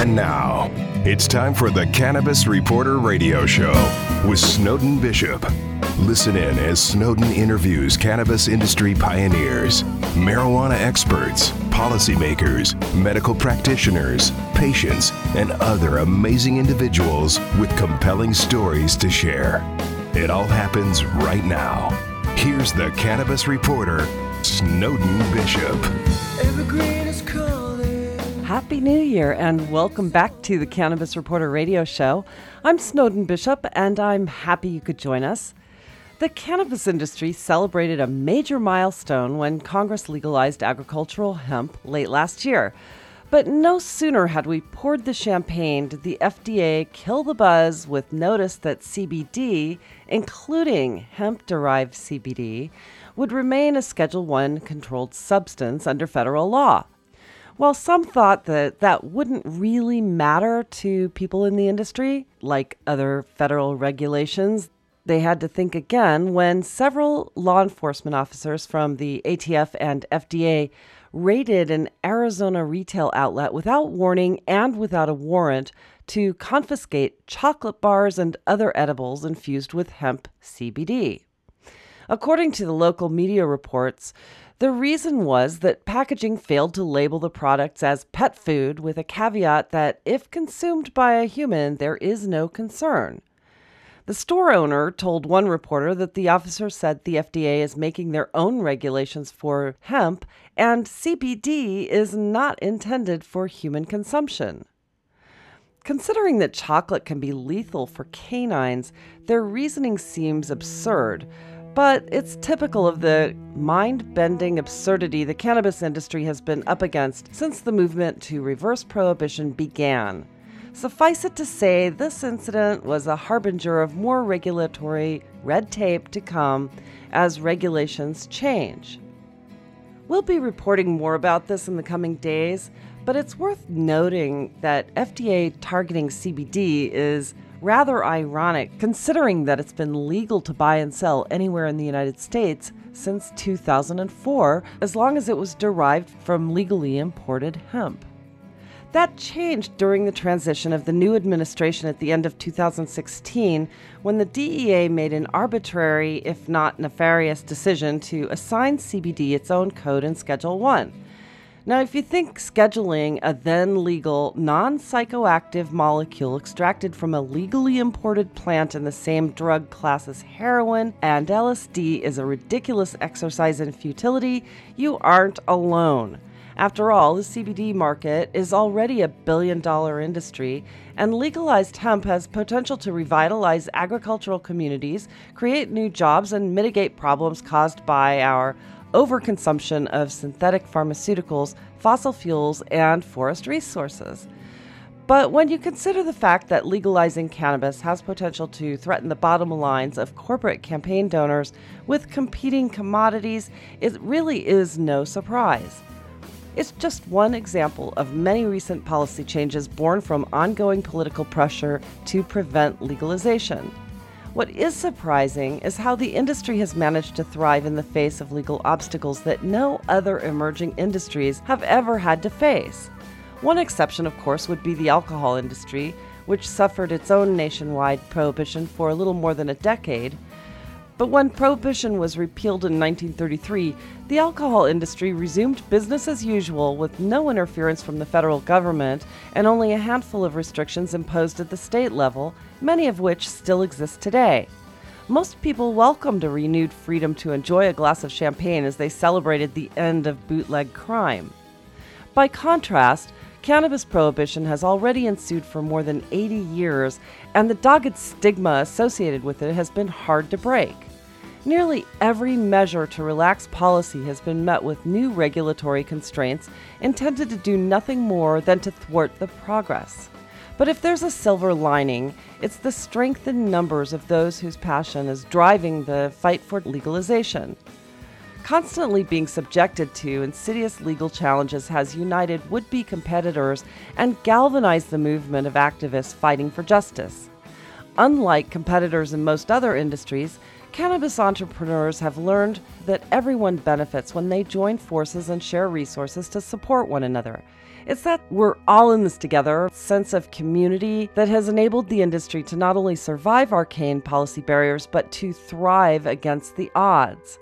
And now, it's time for the Cannabis Reporter Radio Show with Snowden Bishop. Listen in as Snowden interviews cannabis industry pioneers, marijuana experts, policymakers, medical practitioners, patients, and other amazing individuals with compelling stories to share. It all happens right now. Here's the Cannabis Reporter, Snowden Bishop. Evergreen is calling. Happy New Year and welcome back to the Cannabis Reporter Radio Show. I'm Snowden Bishop and I'm happy you could join us. The cannabis industry celebrated a major milestone when Congress legalized agricultural hemp late last year. But no sooner had we poured the champagne did the FDA kill the buzz with notice that CBD, including hemp-derived CBD, would remain a Schedule I controlled substance under federal law. While some thought that that wouldn't really matter to people in the industry, like other federal regulations, they had to think again when several law enforcement officers from the ATF and FDA raided an Arizona retail outlet without warning and without a warrant to confiscate chocolate bars and other edibles infused with hemp CBD. According to the local media reports, the reason was that packaging failed to label the products as pet food with a caveat that if consumed by a human, there is no concern. The store owner told one reporter that the officer said the FDA is making their own regulations for hemp and CBD is not intended for human consumption. Considering that chocolate can be lethal for canines, their reasoning seems absurd, but it's typical of the mind-bending absurdity the cannabis industry has been up against since the movement to reverse prohibition began. Suffice it to say, this incident was a harbinger of more regulatory red tape to come as regulations change. We'll be reporting more about this in the coming days, but it's worth noting that FDA targeting CBD is rather ironic considering that it's been legal to buy and sell anywhere in the United States since 2004, as long as it was derived from legally imported hemp. That changed during the transition of the new administration at the end of 2016, when the DEA made an arbitrary, if not nefarious, decision to assign CBD its own code in Schedule I. Now, if you think scheduling a then-legal, non-psychoactive molecule extracted from a legally imported plant in the same drug class as heroin and LSD is a ridiculous exercise in futility, you aren't alone. After all, the CBD market is already a billion-dollar industry, and legalized hemp has potential to revitalize agricultural communities, create new jobs, and mitigate problems caused by our overconsumption of synthetic pharmaceuticals, fossil fuels, and forest resources. But when you consider the fact that legalizing cannabis has potential to threaten the bottom lines of corporate campaign donors with competing commodities, it really is no surprise. It's just one example of many recent policy changes born from ongoing political pressure to prevent legalization. What is surprising is how the industry has managed to thrive in the face of legal obstacles that no other emerging industries have ever had to face. One exception, of course, would be the alcohol industry, which suffered its own nationwide prohibition for a little more than a decade. But when prohibition was repealed in 1933, the alcohol industry resumed business as usual with no interference from the federal government and only a handful of restrictions imposed at the state level, many of which still exist today. Most people welcomed a renewed freedom to enjoy a glass of champagne as they celebrated the end of bootleg crime. By contrast, cannabis prohibition has already ensued for more than 80 years, and the dogged stigma associated with it has been hard to break. Nearly every measure to relax policy has been met with new regulatory constraints intended to do nothing more than to thwart the progress. But if there's a silver lining, it's the strength in numbers of those whose passion is driving the fight for legalization. Constantly being subjected to insidious legal challenges has united would-be competitors and galvanized the movement of activists fighting for justice. Unlike competitors in most other industries, cannabis entrepreneurs have learned that everyone benefits when they join forces and share resources to support one another. It's that we're all in this together, a sense of community that has enabled the industry to not only survive arcane policy barriers, but to thrive against the odds.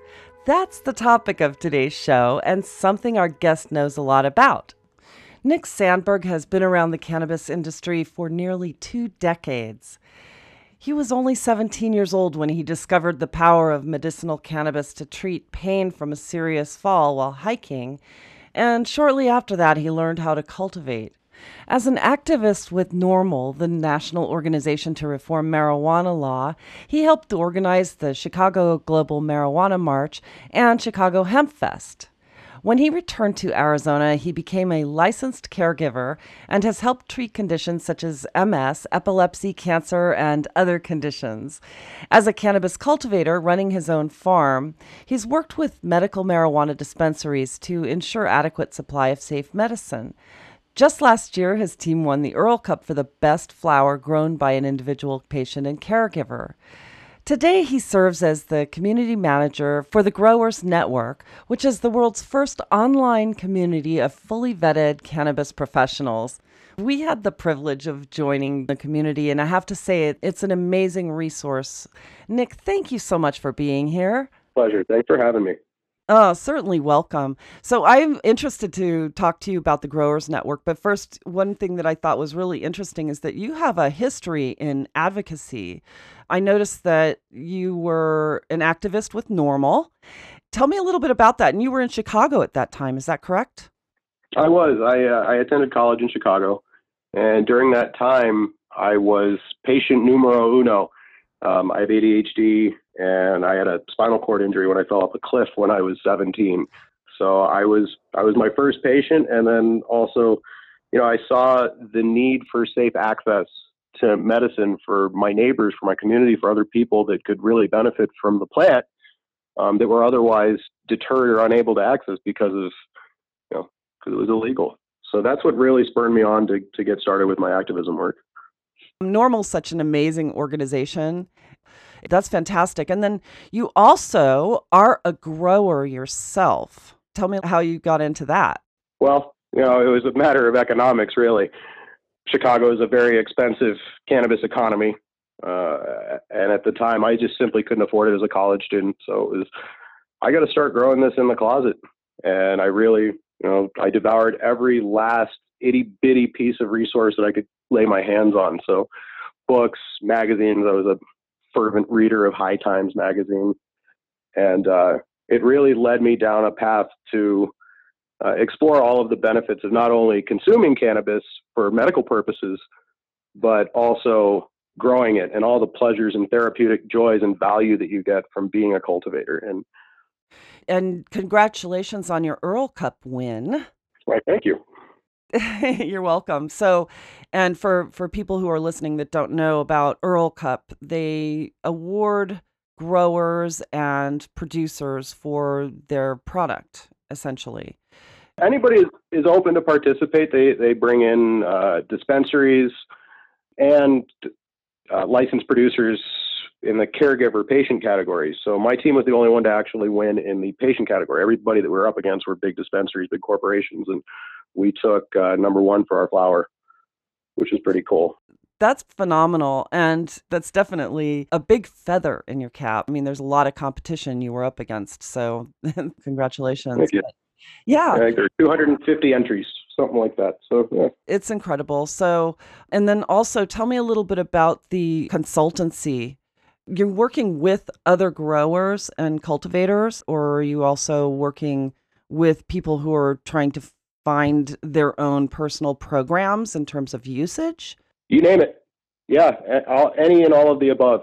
That's the topic of today's show, and something our guest knows a lot about. Nick Sandberg has been around the cannabis industry for nearly 2 decades. He was only 17 years old when he discovered the power of medicinal cannabis to treat pain from a serious fall while hiking, and shortly after that he learned how to cultivate. As an activist with NORML, the national organization to reform marijuana law, he helped organize the Chicago Global Marijuana March and Chicago Hemp Fest. When he returned to Arizona, he became a licensed caregiver and has helped treat conditions such as MS, epilepsy, cancer, and other conditions. As a cannabis cultivator running his own farm, he's worked with medical marijuana dispensaries to ensure adequate supply of safe medicine. Just last year, his team won the Earl Cup for the best flower grown by an individual patient and caregiver. Today, he serves as the community manager for the Growers Network, which is the world's first online community of fully vetted cannabis professionals. We had the privilege of joining the community, and I have to say it's an amazing resource. Nick, thank you so much for being here. Pleasure. Thanks for having me. Oh, certainly welcome. So I'm interested to talk to you about the Growers Network, but first, one thing that I thought was really interesting is that you have a history in advocacy. I noticed that you were an activist with NORML. Tell me a little bit about that. And you were in Chicago at that time, is that correct? I was. I attended college in Chicago, and during that time, I was patient numero uno. I have ADHD, and I had a spinal cord injury when I fell off a cliff when I was 17. So I was my first patient, and then also, you know, I saw the need for safe access to medicine for my neighbors, for my community, for other people that could really benefit from the plant that were otherwise deterred or unable to access because it was illegal. So that's what really spurred me on to get started with my activism work. NORML is such an amazing organization. That's fantastic. And then you also are a grower yourself. Tell me how you got into that. Well, you know, it was a matter of economics, really. Chicago is a very expensive cannabis economy. And at the time, I just simply couldn't afford it as a college student. So I got to start growing this in the closet. And I really, I devoured every last itty bitty piece of resource that I could lay my hands on. So books, magazines, I was a fervent reader of High Times Magazine. And it really led me down a path to explore all of the benefits of not only consuming cannabis for medical purposes, but also growing it and all the pleasures and therapeutic joys and value that you get from being a cultivator. And congratulations on your Earl Cup win. Right. Thank you. You're welcome. So, and for people who are listening that don't know about Earl Cup, they award growers and producers for their product, essentially. Anybody is open to participate. They bring in dispensaries and licensed producers in the caregiver-patient category. So my team was the only one to actually win in the patient category. Everybody that we were up against were big dispensaries, big corporations, and we took number one for our flower, which is pretty cool. That's phenomenal, and that's definitely a big feather in your cap. I mean, there's a lot of competition you were up against, so congratulations. Thank you. Yeah. There are 250 entries, something like that. So yeah. It's incredible. So, and then also tell me a little bit about the consultancy. You're working with other growers and cultivators, or are you also working with people who are trying to find their own personal programs in terms of usage? You name it. Yeah, any and all of the above.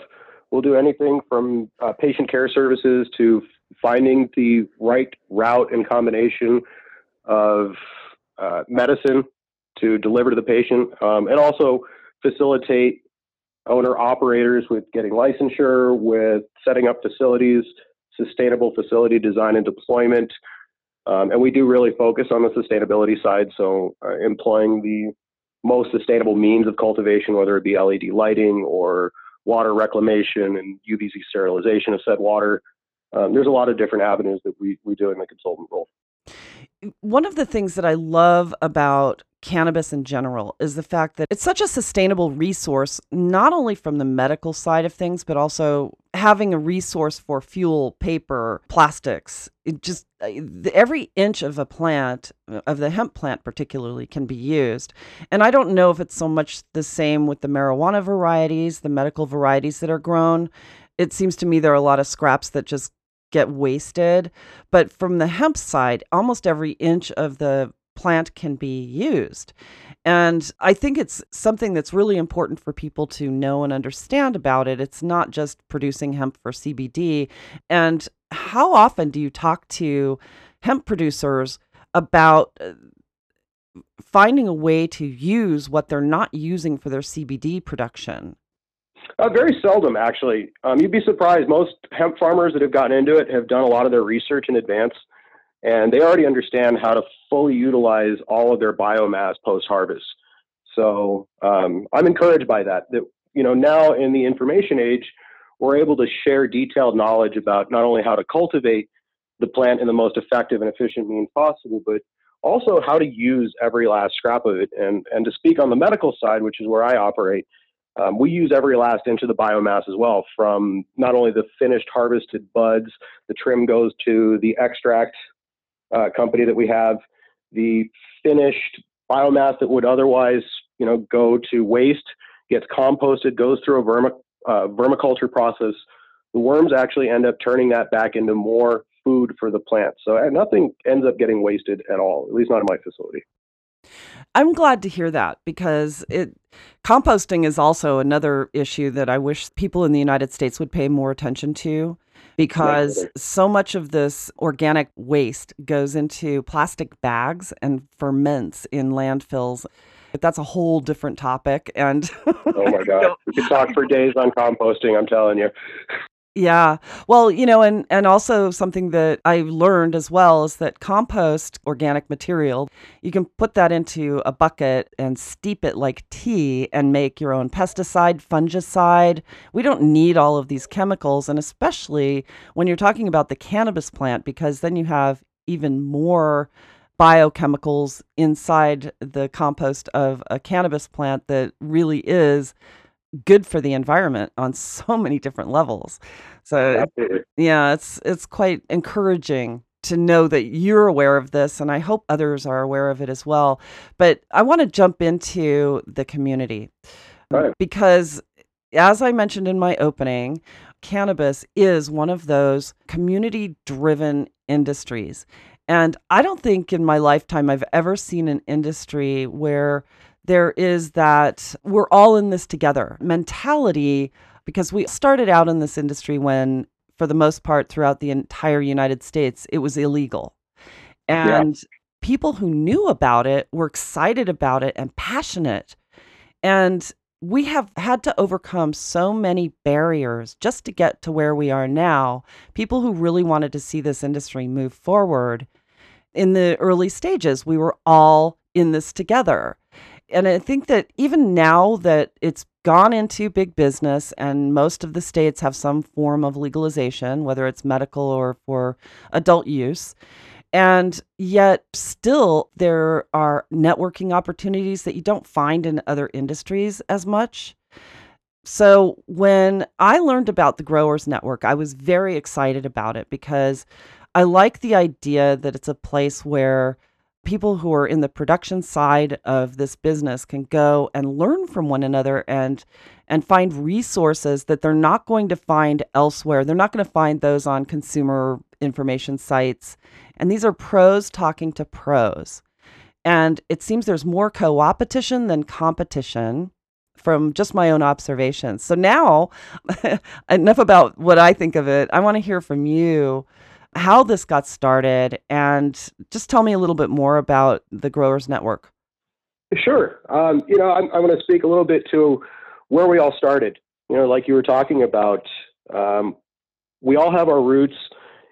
We'll do anything from patient care services to finding the right route and combination of medicine to deliver to the patient, and also facilitate owner-operators with getting licensure, with setting up facilities, sustainable facility design and deployment. And we do really focus on the sustainability side, so employing the most sustainable means of cultivation, whether it be LED lighting or water reclamation and UVC sterilization of said water. There's a lot of different avenues that we do in the consultant role. one of the things that I love about cannabis in general is the fact that it's such a sustainable resource, not only from the medical side of things, but also having a resource for fuel, paper, plastics. It just, every inch of a plant, of the hemp plant particularly, can be used. And I don't know if it's so much the same with the marijuana varieties, the medical varieties that are grown. It seems to me there are a lot of scraps that just get wasted. But from the hemp side, almost every inch of the plant can be used. And I think it's something that's really important for people to know and understand about it. It's not just producing hemp for CBD. And how often do you talk to hemp producers about finding a way to use what they're not using for their CBD production? Very seldom, actually. You'd be surprised. Most hemp farmers that have gotten into it have done a lot of their research in advance, and they already understand how to fully utilize all of their biomass post-harvest. So I'm encouraged by that. That, you know, now in the information age, we're able to share detailed knowledge about not only how to cultivate the plant in the most effective and efficient means possible, but also how to use every last scrap of it. And to speak on the medical side, which is where I operate, we use every last inch of the biomass as well, from not only the finished harvested buds, the trim goes to the extract company that we have, the finished biomass that would otherwise, you know, go to waste, gets composted, goes through a vermiculture process. The worms actually end up turning that back into more food for the plant. So nothing ends up getting wasted at all, at least not in my facility. I'm glad to hear that, because composting is also another issue that I wish people in the United States would pay more attention to, because so much of this organic waste goes into plastic bags and ferments in landfills. But that's a whole different topic. And oh my God, we could talk for days on composting, I'm telling you. Yeah. Well, you know, and also something that I learned as well is that compost organic material, you can put that into a bucket and steep it like tea and make your own pesticide, fungicide. We don't need all of these chemicals, and especially when you're talking about the cannabis plant, because then you have even more biochemicals inside the compost of a cannabis plant that really is good for the environment on so many different levels. So absolutely. Yeah, it's quite encouraging to know that you're aware of this, and I hope others are aware of it as well. But I want to jump into the community, right? Because as I mentioned in my opening, cannabis is one of those community-driven industries. And I don't think in my lifetime I've ever seen an industry where there is that we're all in this together mentality, because we started out in this industry when, for the most part, throughout the entire United States, it was illegal. And people who knew about it were excited about it and passionate. And we have had to overcome so many barriers just to get to where we are now. People who really wanted to see this industry move forward. In the early stages, we were all in this together. And I think that even now that it's gone into big business and most of the states have some form of legalization, whether it's medical or for adult use, and yet still there are networking opportunities that you don't find in other industries as much. So when I learned about the Growers Network, I was very excited about it, because I like the idea that it's a place where people who are in the production side of this business can go and learn from one another and find resources that they're not going to find elsewhere. They're not going to find those on consumer information sites. And these are pros talking to pros. And it seems there's more co-opetition than competition, from just my own observations. So now, enough about what I think of it. I want to hear from you how this got started, and just tell me a little bit more about the Growers Network. Sure. You know, I'm going to speak a little bit to where we all started. You know, like you were talking about, we all have our roots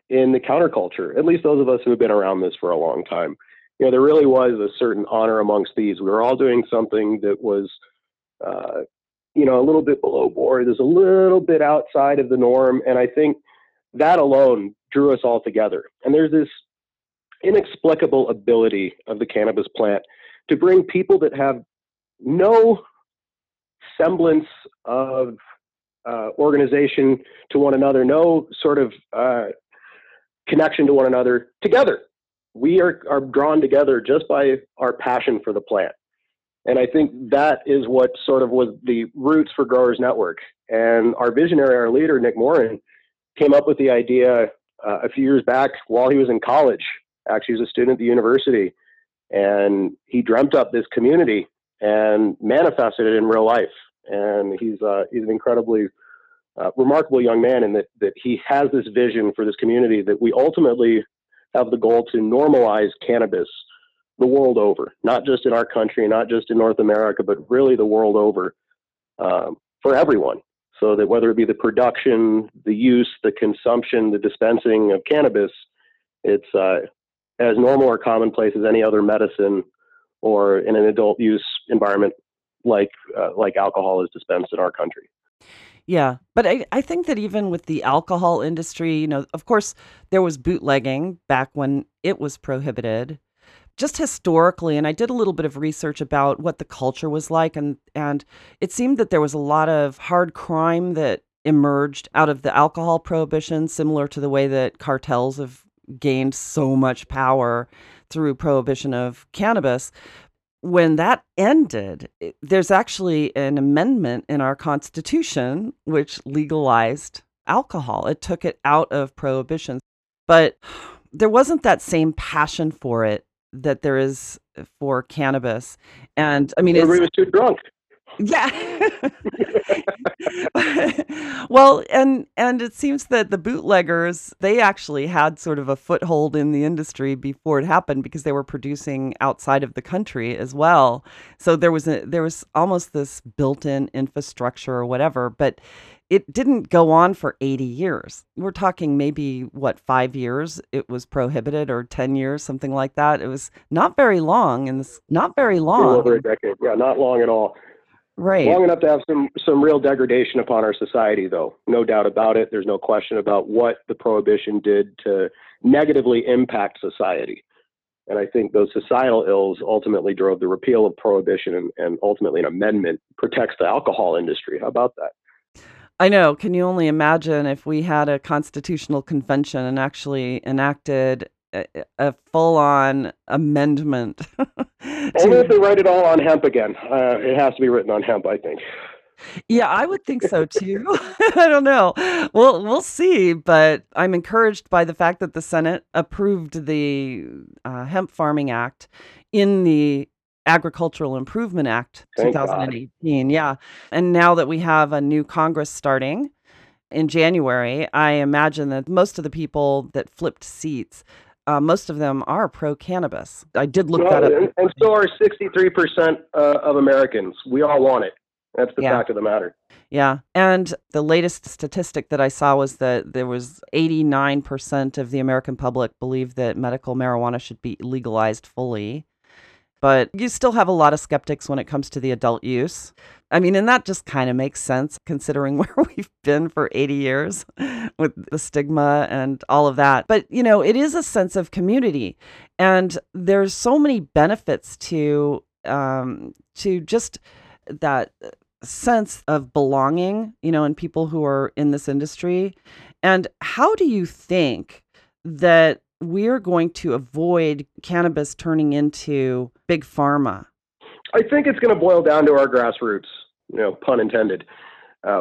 in the counterculture, at least those of us who have been around this for a long time. You know, there really was a certain honor amongst these. We were all doing something that was, you know, a little bit below board. There's a little bit outside of the norm. And I think that alone drew us all together. And there's this inexplicable ability of the cannabis plant to bring people that have no semblance of organization to one another, no sort of connection to one another, together. We are drawn together just by our passion for the plant. And I think that is what sort of was the roots for Growers Network. And our visionary, our leader, Nick Morin, came up with the idea a few years back while he was in college. Actually, he was a student at the university. And he dreamt up this community and manifested it in real life. And he's an incredibly remarkable young man in that he has this vision for this community that we ultimately have the goal to normalize cannabis the world over, not just in our country, not just in North America, but really the world over for everyone. So that whether it be the production, the use, the consumption, the dispensing of cannabis, it's as normal or commonplace as any other medicine or in an adult use environment like alcohol is dispensed in our country. Yeah, but I think that even with the alcohol industry, you know, of course, there was bootlegging back when it was prohibited. Just historically, and I did a little bit of research about what the culture was like, and it seemed that there was a lot of hard crime that emerged out of the alcohol prohibition, similar to the way that cartels have gained so much power through prohibition of cannabis. When that ended, there's actually an amendment in our Constitution which legalized alcohol. It took it out of prohibition. But there wasn't that same passion for it that there is for cannabis. And I mean, everybody was too drunk. Yeah. Well, and it seems that the bootleggers, they actually had sort of a foothold in the industry before it happened because they were producing outside of the country as well. So there was almost this built-in infrastructure or whatever, but it didn't go on for 80 years. We're talking maybe, 5 years it was prohibited, or 10 years, something like that. It was not very long, and not very long. Over a decade, yeah, not long at all. Right. Long enough to have some real degradation upon our society, though. No doubt about it. There's no question about what the prohibition did to negatively impact society. And I think those societal ills ultimately drove the repeal of prohibition, and ultimately an amendment protects the alcohol industry. How about that? I know. Can you only imagine if we had a constitutional convention and actually enacted a full-on amendment? Only if they write it all on hemp again. It has to be written on hemp, I think. Yeah, I would think so too. I don't know. We'll see, but I'm encouraged by the fact that the Senate approved the Hemp Farming Act in the Agricultural Improvement Act 2018. Yeah. And now that we have a new Congress starting in January, I imagine that most of the people that flipped seats, most of them are pro-cannabis. I did look that up. And so are 63% of Americans. We all want it. That's the fact of the matter. Yeah. And the latest statistic that I saw was that there was 89% of the American public believe that medical marijuana should be legalized fully. But you still have a lot of skeptics when it comes to the adult use. I mean, and that just kind of makes sense considering where we've been for 80 years with the stigma and all of that. But, you know, it is a sense of community. And there's so many benefits to just that sense of belonging, you know, in people who are in this industry. And how do you think that we're going to avoid cannabis turning into big pharma? I think it's going to boil down to our grassroots, you know, pun intended.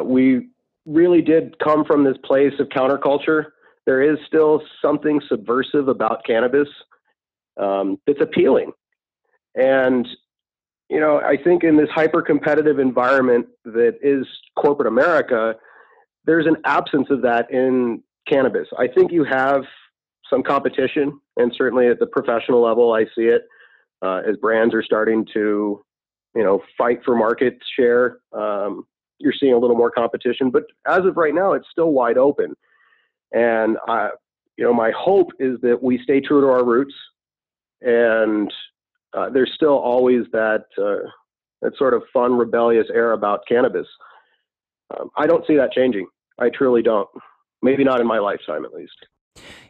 We really did come from this place of counterculture. There is still something subversive about cannabis that's appealing. And, you know, I think in this hyper-competitive environment that is corporate America, there's an absence of that in cannabis. I think you have some competition, and certainly at the professional level, I see it as brands are starting to, you know, fight for market share. You're seeing a little more competition, but as of right now, it's still wide open. And I, you know, my hope is that we stay true to our roots, and there's still always that sort of fun, rebellious air about cannabis. I don't see that changing. I truly don't. Maybe not in my lifetime, at least.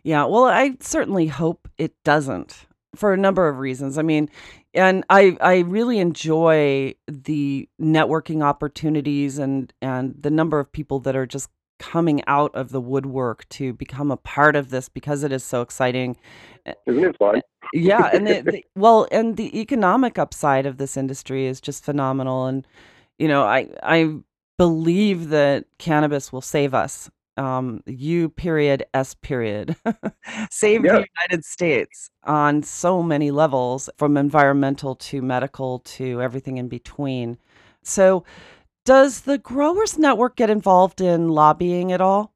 Yeah, well, I certainly hope it doesn't for a number of reasons. I mean, and I really enjoy the networking opportunities and the number of people that are just coming out of the woodwork to become a part of this because it is so exciting. Isn't it fun? Yeah, and and the economic upside of this industry is just phenomenal. And you know, I believe that cannabis will save us. Save the United States on so many levels, from environmental to medical to everything in between. So does the Growers Network get involved in lobbying at all?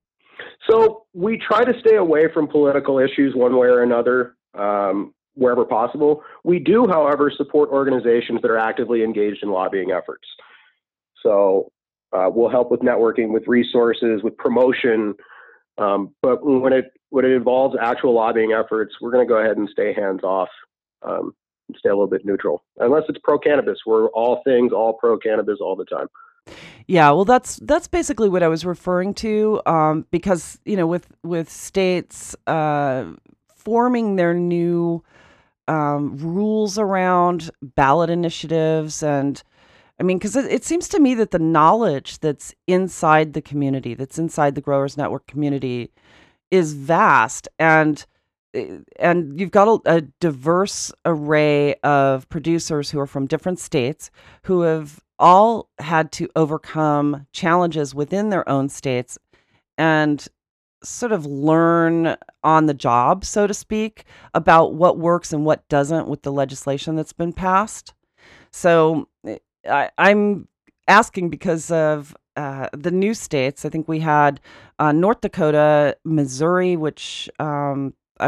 So we try to stay away from political issues one way or another, wherever possible. We do, however, support organizations that are actively engaged in lobbying efforts. So we'll help with networking, with resources, with promotion. But when it involves actual lobbying efforts, we're going to go ahead and stay hands off, and stay a little bit neutral, unless it's pro cannabis. We're all things, all pro cannabis all the time. Yeah, well, that's basically what I was referring to, because you know, with states forming their new rules around ballot initiatives and. I mean, because it seems to me that the knowledge that's inside the community, that's inside the Growers Network community, is vast, and you've got a diverse array of producers who are from different states who have all had to overcome challenges within their own states and sort of learn on the job, so to speak, about what works and what doesn't with the legislation that's been passed. So I'm asking because of the new states. I think we had North Dakota, Missouri, which I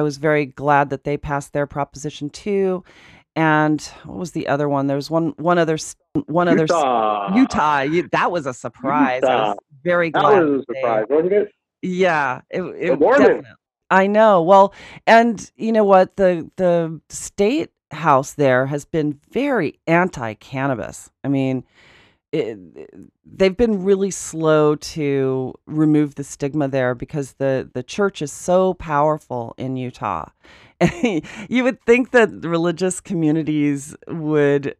was very glad that they passed their Proposition 2. And what was the other one? There was one other Utah. That was a surprise. Utah. I was very glad. That was a surprise, wasn't it? Yeah, it definitely. I know. Well, and you know what? The state house there has been very anti-cannabis. I mean, they've been really slow to remove the stigma there because the church is so powerful in Utah. And you would think that religious communities would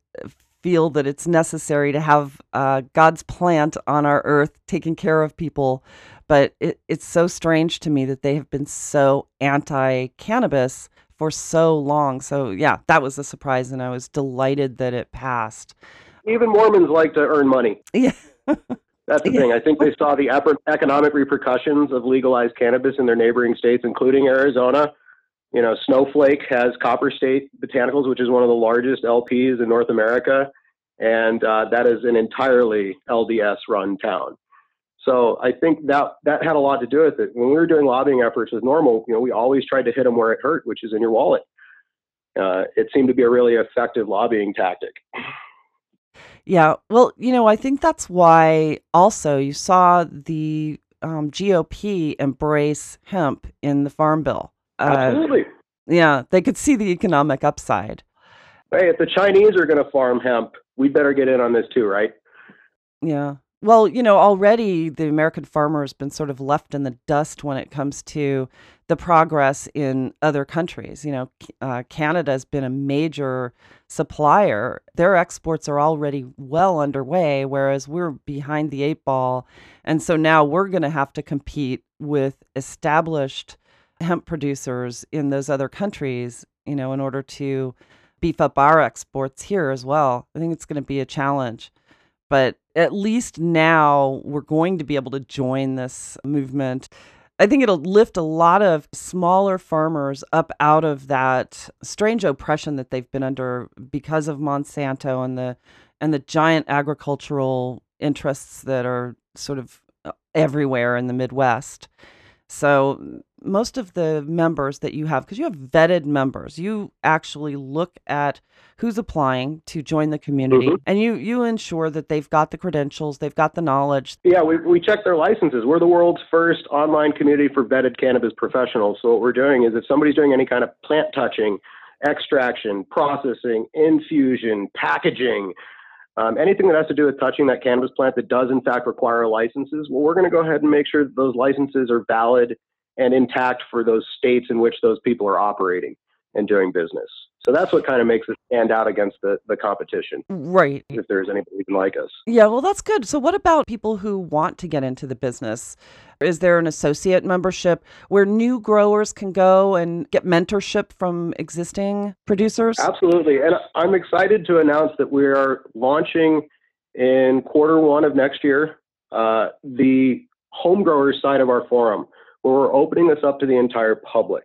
feel that it's necessary to have God's plant on our earth taking care of people. But it's so strange to me that they have been so anti-cannabis for so long. So yeah, that was a surprise, and I was delighted that it passed. Even Mormons like to earn money. Yeah. That's the thing. I think they saw the economic repercussions of legalized cannabis in their neighboring states, including Arizona. You know, Snowflake has Copper State Botanicals, which is one of the largest LPs in North America, and that is an entirely LDS-run town. So I think that had a lot to do with it. When we were doing lobbying efforts with NORML, you know, we always tried to hit them where it hurt, which is in your wallet. It seemed to be a really effective lobbying tactic. Yeah, well, you know, I think that's why also you saw the GOP embrace hemp in the Farm Bill. Absolutely. Yeah, they could see the economic upside. Hey, if the Chinese are going to farm hemp, we better get in on this too, right? Yeah. Well, you know, already the American farmer has been sort of left in the dust when it comes to the progress in other countries. You know, Canada has been a major supplier. Their exports are already well underway, whereas we're behind the eight ball. And so now we're going to have to compete with established hemp producers in those other countries, you know, in order to beef up our exports here as well. I think it's going to be a challenge. But at least now we're going to be able to join this movement. I think it'll lift a lot of smaller farmers up out of that strange oppression that they've been under because of Monsanto and the giant agricultural interests that are sort of everywhere in the Midwest. So most of the members that you have, because you have vetted members, you actually look at who's applying to join the community, mm-hmm. and you ensure that they've got the credentials, they've got the knowledge. Yeah, we check their licenses. We're the world's first online community for vetted cannabis professionals. So what we're doing is if somebody's doing any kind of plant touching, extraction, processing, infusion, packaging, anything that has to do with touching that cannabis plant that does in fact require licenses, well, we're going to go ahead and make sure that those licenses are valid and intact for those states in which those people are operating and doing business. So that's what kind of makes us stand out against the competition. Right. If there's anybody even like us. Yeah, well, that's good. So what about people who want to get into the business? Is there an associate membership where new growers can go and get mentorship from existing producers? Absolutely. And I'm excited to announce that we are launching in quarter one of next year, the home growers side of our forum, where we're opening this up to the entire public,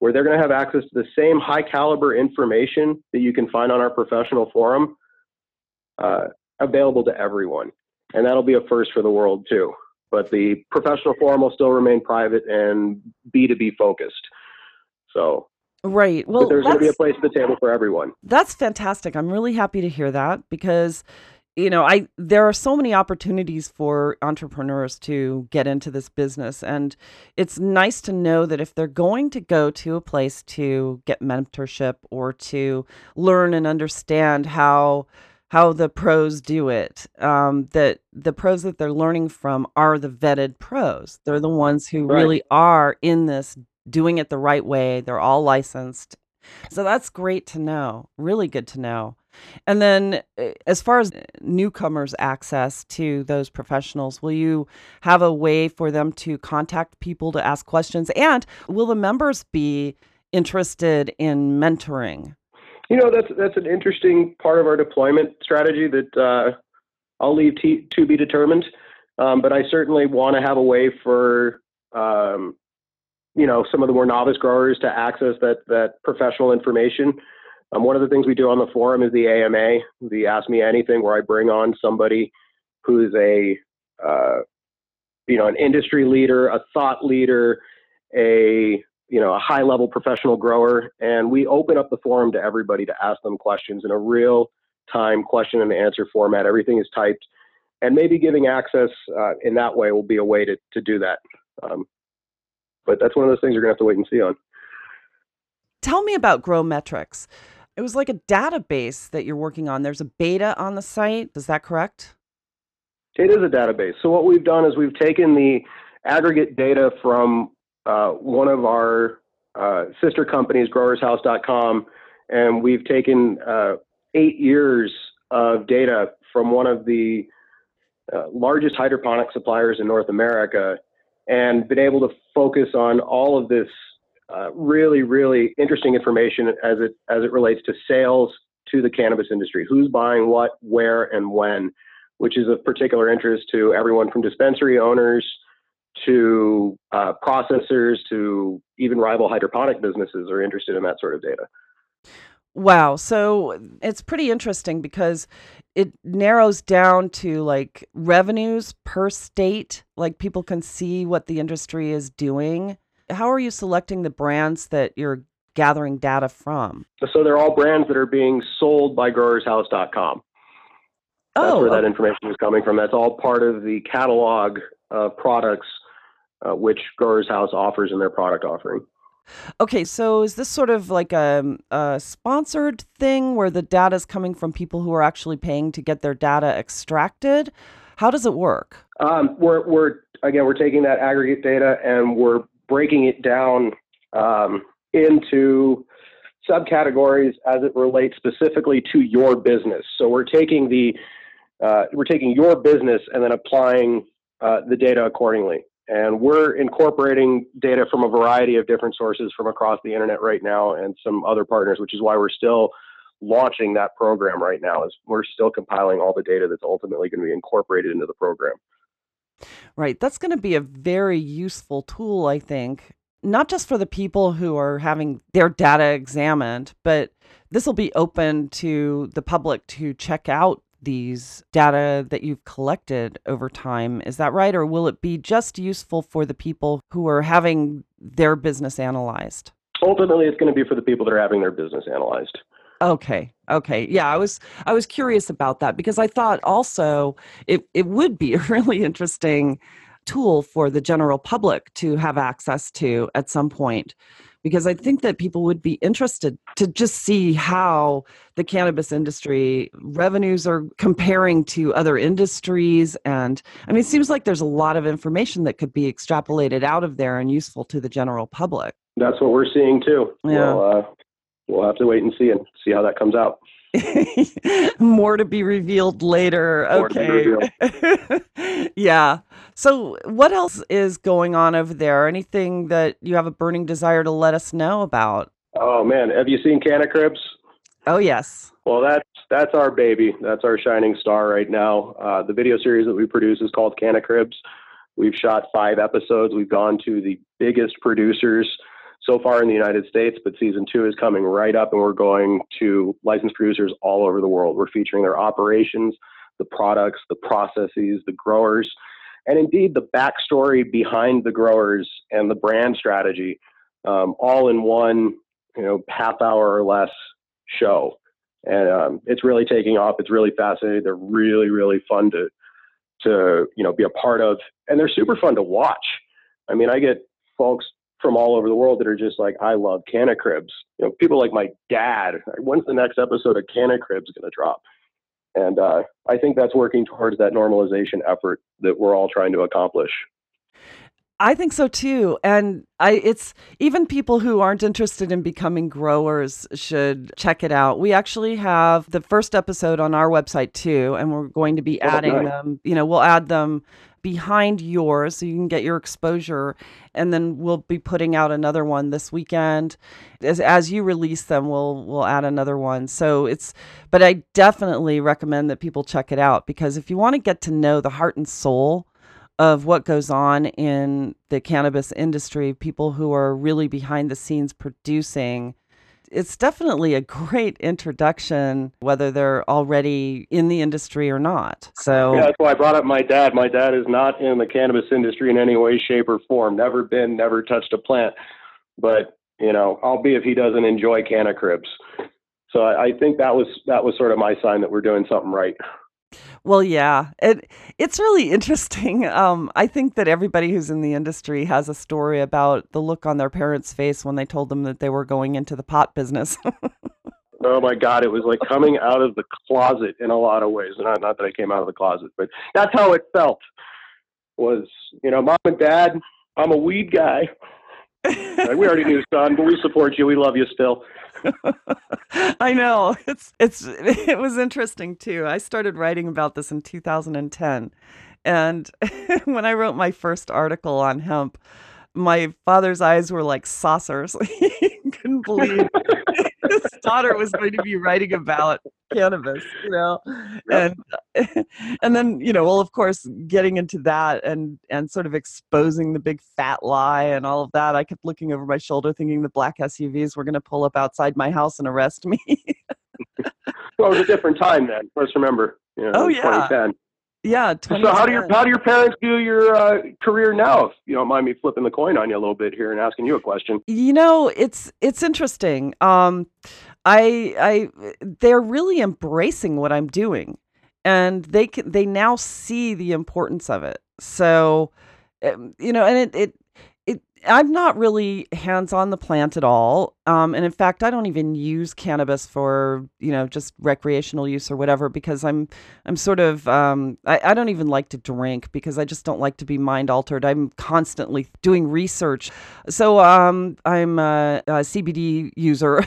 where they're going to have access to the same high caliber information that you can find on our professional forum, available to everyone. And that'll be a first for the world too. But the professional forum will still remain private and B2B focused. So. Right. Well, but there's going to be a place at the table for everyone. That's fantastic. I'm really happy to hear that, because you know, there are so many opportunities for entrepreneurs to get into this business. And it's nice to know that if they're going to go to a place to get mentorship or to learn and understand how the pros do it, that the pros that they're learning from are the vetted pros. They're the ones who really are in this, doing it the right way. They're all licensed. So that's great to know. Really good to know. And then as far as newcomers' access to those professionals, will you have a way for them to contact people to ask questions? And will the members be interested in mentoring? You know, that's an interesting part of our deployment strategy that I'll leave to be determined. But I certainly want to have a way for, you know, some of the more novice growers to access that professional information. One of the things we do on the forum is the AMA, the Ask Me Anything, where I bring on somebody who's an industry leader, a thought leader, a high level professional grower. And we open up the forum to everybody to ask them questions in a real time question and answer format. Everything is typed, and maybe giving access in that way will be a way to do that. But that's one of those things you're going to have to wait and see on. Tell me about GrowMetrics. It was like a database that you're working on. There's a beta on the site. Is that correct? It is a database. So what we've done is we've taken the aggregate data from one of our sister companies, GrowersHouse.com, and we've taken 8 years of data from one of the largest hydroponic suppliers in North America and been able to focus on all of this really, really interesting information as it relates to sales to the cannabis industry. Who's buying what, where, and when, which is of particular interest to everyone from dispensary owners to processors to even rival hydroponic businesses are interested in that sort of data. Wow. So it's pretty interesting because it narrows down to like revenues per state, like people can see what the industry is doing. How are you selecting the brands that you're gathering data from? So they're all brands that are being sold by GrowersHouse.com. That's where that information is coming from. That's all part of the catalog of products which Growers House offers in their product offering. Okay, so is this sort of like a sponsored thing where the data is coming from people who are actually paying to get their data extracted? How does it work? We're taking that aggregate data and we're breaking it down into subcategories as it relates specifically to your business. So we're taking the your business and then applying the data accordingly. And we're incorporating data from a variety of different sources from across the internet right now and some other partners, which is why we're still launching that program right now. Is we're still compiling all the data that's ultimately going to be incorporated into the program. Right. That's going to be a very useful tool, I think, not just for the people who are having their data examined, but this will be open to the public to check out these data that you've collected over time. Is that right? Or will it be just useful for the people who are having their business analyzed? Ultimately, it's going to be for the people that are having their business analyzed. Okay. Yeah, I was curious about that because I thought also it would be a really interesting tool for the general public to have access to at some point because I think that people would be interested to just see how the cannabis industry revenues are comparing to other industries. And I mean, it seems like there's a lot of information that could be extrapolated out of there and useful to the general public. That's what we're seeing too. Yeah. We'll have to wait and see how that comes out. More to be revealed later. Okay. Yeah. So what else is going on over there? Anything that you have a burning desire to let us know about? Oh man, have you seen Canna Cribs? Oh yes. Well, that's our baby. That's our shining star right now. The video series that we produce is called Canna Cribs. We've shot 5 episodes. We've gone to the biggest producers so far in the United States, but season 2 is coming right up, and we're going to licensed producers all over the world. We're featuring their operations, the products, the processes, the growers, and indeed the backstory behind the growers and the brand strategy, all in one, half hour or less show. And it's really taking off. It's really fascinating. They're really, really fun to be a part of, and they're super fun to watch. I mean, I get folks from all over the world that are just like, I love Canna Cribs. People like my dad, when's the next episode of Canna Cribs going to drop? And I think that's working towards that normalization effort that we're all trying to accomplish. I think so too. And it's even people who aren't interested in becoming growers should check it out. We actually have the first episode on our website too, and we're going to be adding them. We'll add them behind yours so you can get your exposure. And then we'll be putting out another one this weekend. As you release them, we'll add another one. But I definitely recommend that people check it out, because if you want to get to know the heart and soul of what goes on in the cannabis industry, people who are really behind the scenes producing, it's definitely a great introduction, whether they're already in the industry or not. So yeah, that's why I brought up my dad. My dad is not in the cannabis industry in any way, shape, or form. Never been, never touched a plant. But, I'll be if he doesn't enjoy Canna Cribs. So I think that was sort of my sign that we're doing something right. Well, yeah, it's really interesting. I think that everybody who's in the industry has a story about the look on their parents' face when they told them that they were going into the pot business. Oh, my God. It was like coming out of the closet in a lot of ways. Not that I came out of the closet, but that's how it felt was, Mom and Dad, I'm a weed guy. We already knew, son, but we support you. We love you still. I know. It was interesting too. I started writing about this in 2010. And when I wrote my first article on hemp, my father's eyes were like saucers. He couldn't believe his daughter was going to be writing about cannabis, and then, well, of course, getting into that and sort of exposing the big fat lie and all of that. I kept looking over my shoulder thinking the black SUVs were going to pull up outside my house and arrest me. Well, it was a different time then. Let's remember. Oh, yeah. 2010. Yeah. So how do your parents do your career now? If you don't mind me flipping the coin on you a little bit here and asking you a question. It's interesting. They're really embracing what I'm doing, and they now see the importance of it. So, and I'm not really hands on the plant at all. And in fact, I don't even use cannabis for, just recreational use or whatever, because I'm sort of, I don't even like to drink because I just don't like to be mind altered. I'm constantly doing research. So, I'm a CBD user.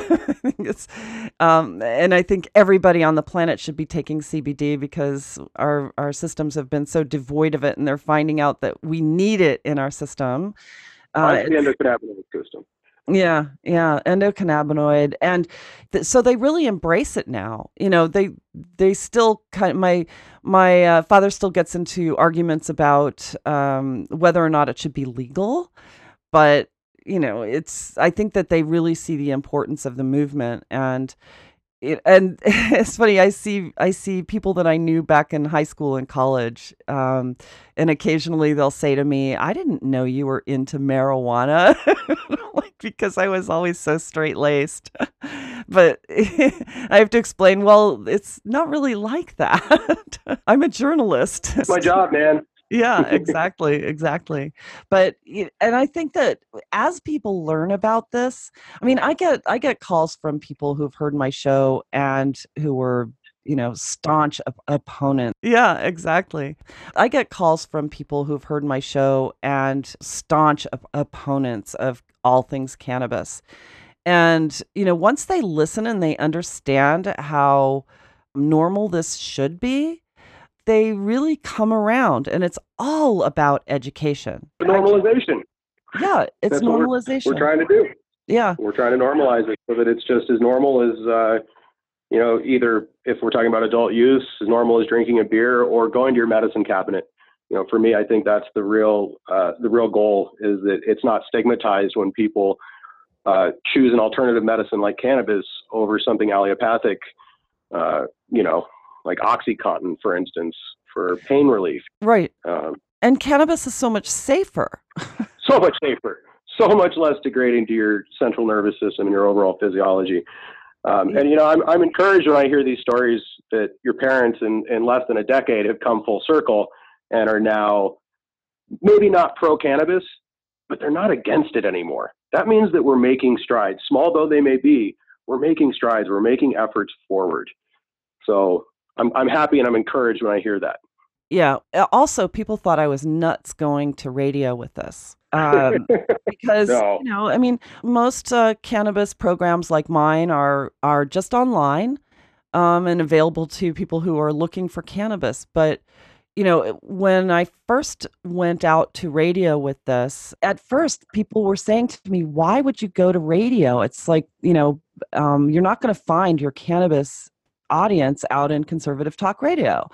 And I think everybody on the planet should be taking CBD because our systems have been so devoid of it, and they're finding out that we need it in our system. The endocannabinoid system. Yeah, endocannabinoid, and so they really embrace it now. They still kind of, my father still gets into arguments about whether or not it should be legal, but I think that they really see the importance of the movement. And it's funny, I see people that I knew back in high school and college, and occasionally they'll say to me, I didn't know you were into marijuana, because I was always so straight-laced. But I have to explain, well, it's not really like that. I'm a journalist. It's my job, man. Yeah, exactly. But, and I think that as people learn about this, I mean, I get calls from people who've heard my show and who were, staunch opponents. Yeah, exactly. I get calls from people who've heard my show and staunch opponents of all things cannabis. And, once they listen and they understand how normal this should be, they really come around, and it's all about education. Normalization. Yeah, it's that's normalization. We're trying to do. Yeah. We're trying to normalize it so that it's just as normal as, either if we're talking about adult use, as normal as drinking a beer or going to your medicine cabinet. For me, I think that's the real goal, is that it's not stigmatized when people choose an alternative medicine like cannabis over something allopathic, like OxyContin, for instance, for pain relief. Right. And cannabis is so much safer. So much safer. So much less degrading to your central nervous system and your overall physiology. And, I'm encouraged when I hear these stories that your parents in less than a decade have come full circle and are now maybe not pro-cannabis, but they're not against it anymore. That means that we're making strides. Small though they may be, we're making strides. We're making efforts forward. So I'm happy and I'm encouraged when I hear that. Yeah. Also, people thought I was nuts going to radio with this. Because, no. Most cannabis programs like mine are just online and available to people who are looking for cannabis. But, when I first went out to radio with this, at first people were saying to me, why would you go to radio? It's like, you're not going to find your cannabis audience out in conservative talk radio.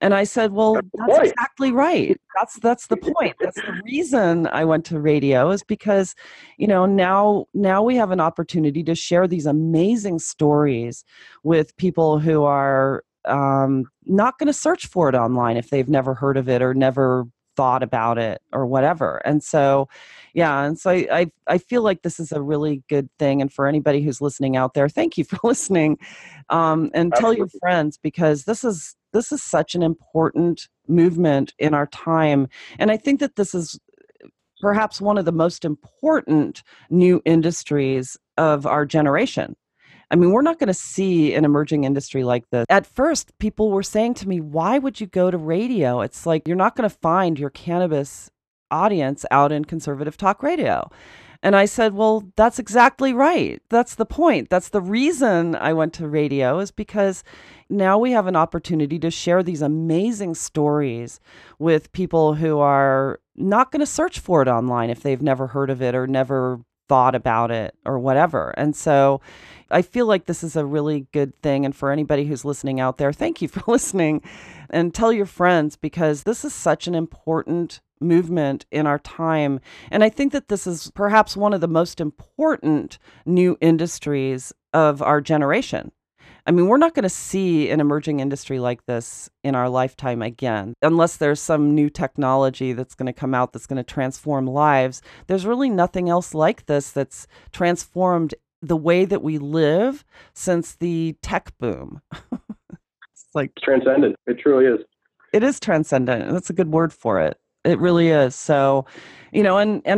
And I said, well, that's exactly right. That's the point. That's the reason I went to radio, is because, now we have an opportunity to share these amazing stories with people who are not going to search for it online if they've never heard of it or never thought about it or whatever. And so, yeah. And so I feel like this is a really good thing. And for anybody who's listening out there, thank you for listening. And tell your friends, because this is such an important movement in our time. And I think that this is perhaps one of the most important new industries of our generation. I mean, we're not going to see an emerging industry like this. At first, people were saying to me, why would you go to radio? It's like, you're not going to find your cannabis audience out in conservative talk radio. And I said, well, that's exactly right. That's the point. That's the reason I went to radio, is because now we have an opportunity to share these amazing stories with people who are not going to search for it online if they've never heard of it or never thought about it or whatever. And so I feel like this is a really good thing. And for anybody who's listening out there, thank you for listening, and tell your friends, because this is such an important movement in our time. And I think that this is perhaps one of the most important new industries of our generation. I mean, we're not going to see an emerging industry like this in our lifetime again, unless there's some new technology that's going to come out that's going to transform lives. There's really nothing else like this that's transformed the way that we live since the tech boom. It's like transcendent. It truly is. It is transcendent. That's a good word for it. It really is. So, and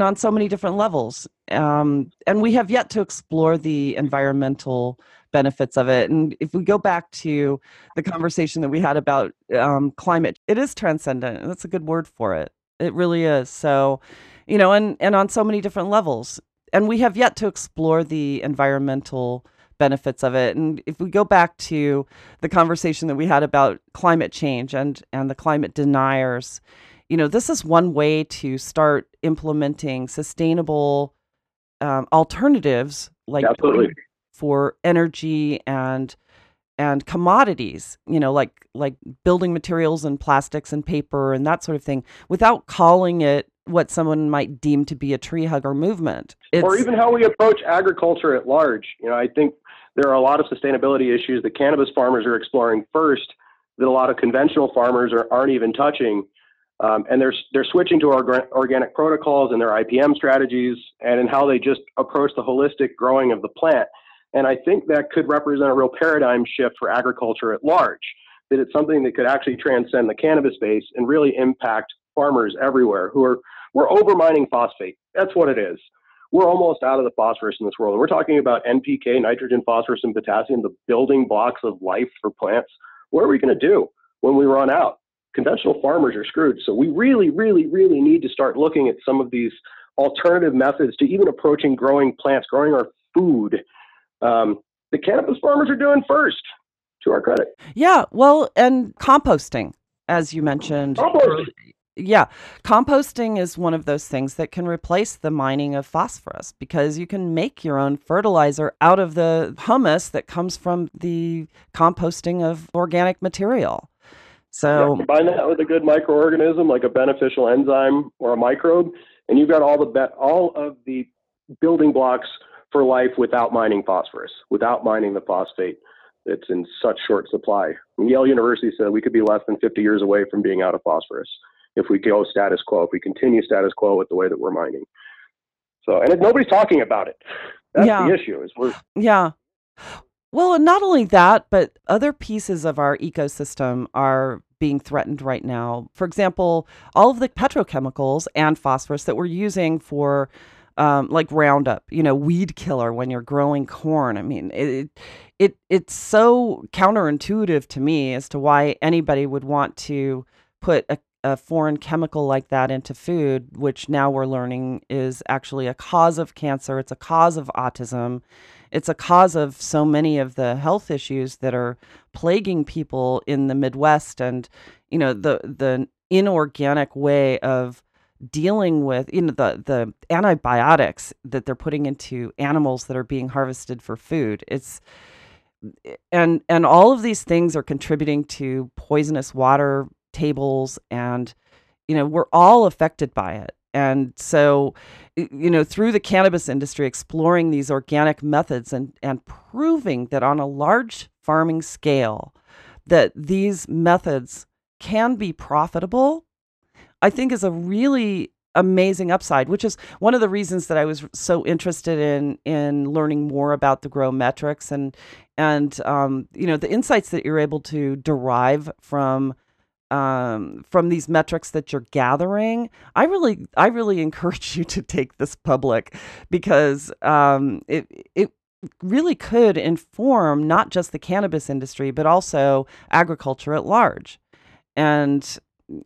on so many different levels. And we have yet to explore the environmental benefits of it. And if we go back to the conversation that we had about climate, it is transcendent. That's a good word for it. It really is. So, and on so many different levels. And we have yet to explore the environmental benefits of it. And if we go back to the conversation that we had about climate change and the climate deniers, this is one way to start implementing sustainable alternatives, like absolutely, for energy and commodities, like building materials and plastics and paper and that sort of thing, without calling it what someone might deem to be a tree hugger movement. Or even how we approach agriculture at large. I think there are a lot of sustainability issues that cannabis farmers are exploring first that a lot of conventional farmers aren't even touching. And they're switching to organic protocols and their IPM strategies, and in how they just approach the holistic growing of the plant. And I think that could represent a real paradigm shift for agriculture at large, that it's something that could actually transcend the cannabis space and really impact farmers everywhere who are, we're overmining phosphate. That's what it is. We're almost out of the phosphorus in this world. And we're talking about NPK, nitrogen, phosphorus, and potassium, the building blocks of life for plants. What are we going to do when we run out? Conventional farmers are screwed. So we really, really, really need to start looking at some of these alternative methods to even approaching growing plants, growing our food. The cannabis farmers are doing first, to our credit. Yeah, well, and composting, as you mentioned. Composting. Yeah, composting is one of those things that can replace the mining of phosphorus because you can make your own fertilizer out of the humus that comes from the composting of organic material. So yeah, combine that with a good microorganism, like a beneficial enzyme or a microbe, and you've got all of the building blocks for life without mining phosphorus, without mining the phosphate that's in such short supply. And Yale University said we could be less than 50 years away from being out of phosphorus. If we go status quo, if we continue status quo with the way that we're mining. So, and if nobody's talking about it. That's the issue. Yeah. Well, and not only that, but other pieces of our ecosystem are being threatened right now. For example, all of the petrochemicals and phosphorus that we're using for like Roundup, you know, weed killer when you're growing corn. I mean, it's so counterintuitive to me as to why anybody would want to put a foreign chemical like that into food, which now we're learning is actually a cause of cancer. It's a cause of autism. It's a cause of so many of the health issues that are plaguing people in the Midwest. And, you know, the inorganic way of dealing with, you know, the antibiotics that they're putting into animals that are being harvested for food. And all of these things are contributing to poisonous water tables, and you know, we're all affected by it. And so, you know, through the cannabis industry, exploring these organic methods and proving that on a large farming scale that these methods can be profitable, I think is a really amazing upside, which is one of the reasons that I was so interested in learning more about the GrowMetrics and you know, the insights that you're able to derive from these metrics that you're gathering. I really encourage you to take this public because it really could inform not just the cannabis industry, but also agriculture at large, and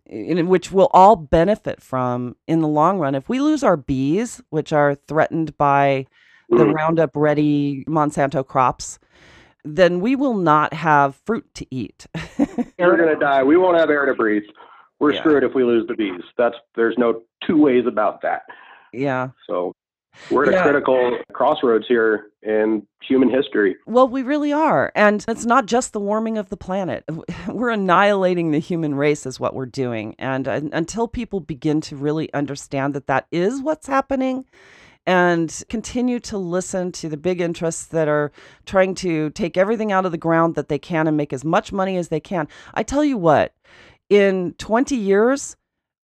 in which we'll all benefit from in the long run. If we lose our bees, which are threatened by the Roundup Ready Monsanto crops, then we will not have fruit to eat. We're going to die. We won't have air to breathe. We're screwed if we lose the bees. There's no two ways about that. Yeah. So we're at a critical crossroads here in human history. Well, we really are. And it's not just the warming of the planet. We're annihilating the human race is what we're doing. And until people begin to really understand that that is what's happening, and continue to listen to the big interests that are trying to take everything out of the ground that they can and make as much money as they can. I tell you what, in 20 years,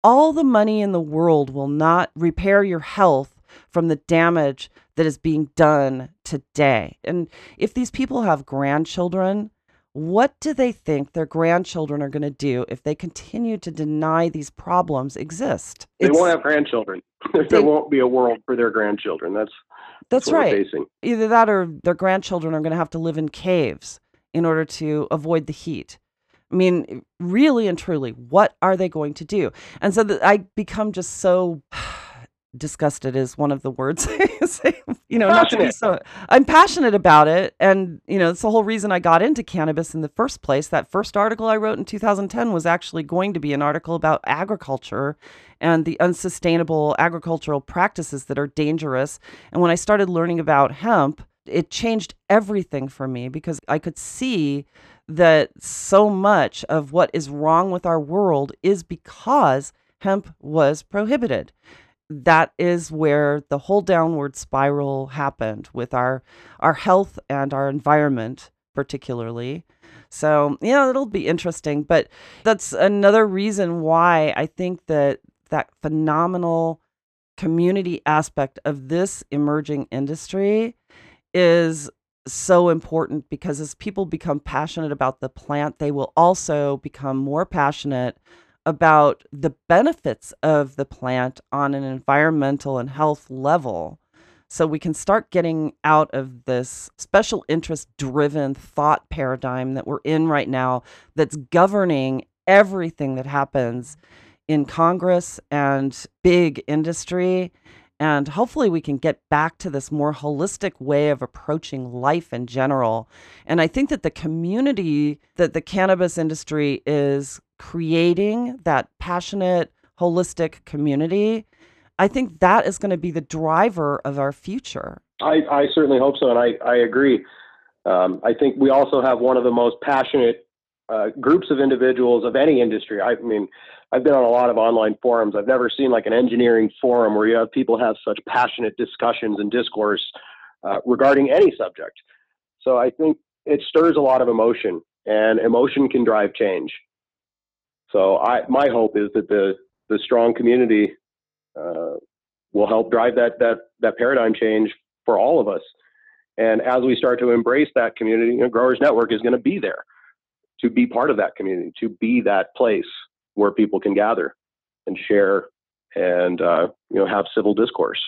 all the money in the world will not repair your health from the damage that is being done today. And if these people have grandchildren, what do they think their grandchildren are going to do if they continue to deny these problems exist? They won't have grandchildren. There won't be a world for their grandchildren. That's what we're facing. Either that or their grandchildren are going to have to live in caves in order to avoid the heat. I mean, really and truly, what are they going to do? And so I become just so... disgusted is one of the words I say, you know, not to be so, I'm passionate about it. And, you know, it's the whole reason I got into cannabis in the first place. That first article I wrote in 2010 was actually going to be an article about agriculture and the unsustainable agricultural practices that are dangerous. And when I started learning about hemp, it changed everything for me because I could see that so much of what is wrong with our world is because hemp was prohibited. That is where the whole downward spiral happened with our health and our environment, particularly. So, yeah, it'll be interesting. But that's another reason why I think that phenomenal community aspect of this emerging industry is so important, because as people become passionate about the plant, they will also become more passionate about the benefits of the plant on an environmental and health level, so we can start getting out of this special interest-driven thought paradigm that we're in right now that's governing everything that happens in Congress and big industry. And hopefully we can get back to this more holistic way of approaching life in general. And I think that the community that the cannabis industry is creating, that passionate, holistic community, I think that is going to be the driver of our future. I certainly hope so, and I agree. I think we also have one of the most passionate groups of individuals of any industry. I mean, I've been on a lot of online forums. I've never seen like an engineering forum where you have people have such passionate discussions and discourse regarding any subject. So I think it stirs a lot of emotion, and emotion can drive change. So my hope is that the strong community will help drive that paradigm change for all of us. And as we start to embrace that community, Growers Network is going to be there to be part of that community, to be that place where people can gather and share and have civil discourse.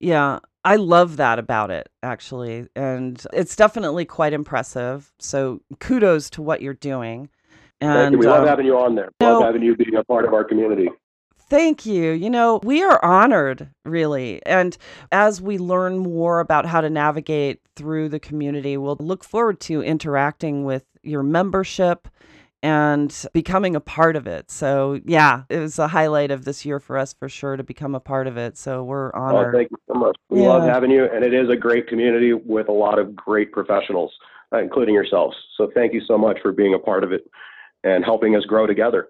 Yeah, I love that about it, actually. And it's definitely quite impressive. So kudos to what you're doing. And thank you. We love having you on there. Love having you being a part of our community. Thank you. We are honored, really. And as we learn more about how to navigate through the community, we'll look forward to interacting with your membership and becoming a part of it. So, yeah, it was a highlight of this year for us, for sure, to become a part of it. So we're honored. Oh, thank you so much. We love having you. And it is a great community with a lot of great professionals, including yourselves. So thank you so much for being a part of it and helping us grow together.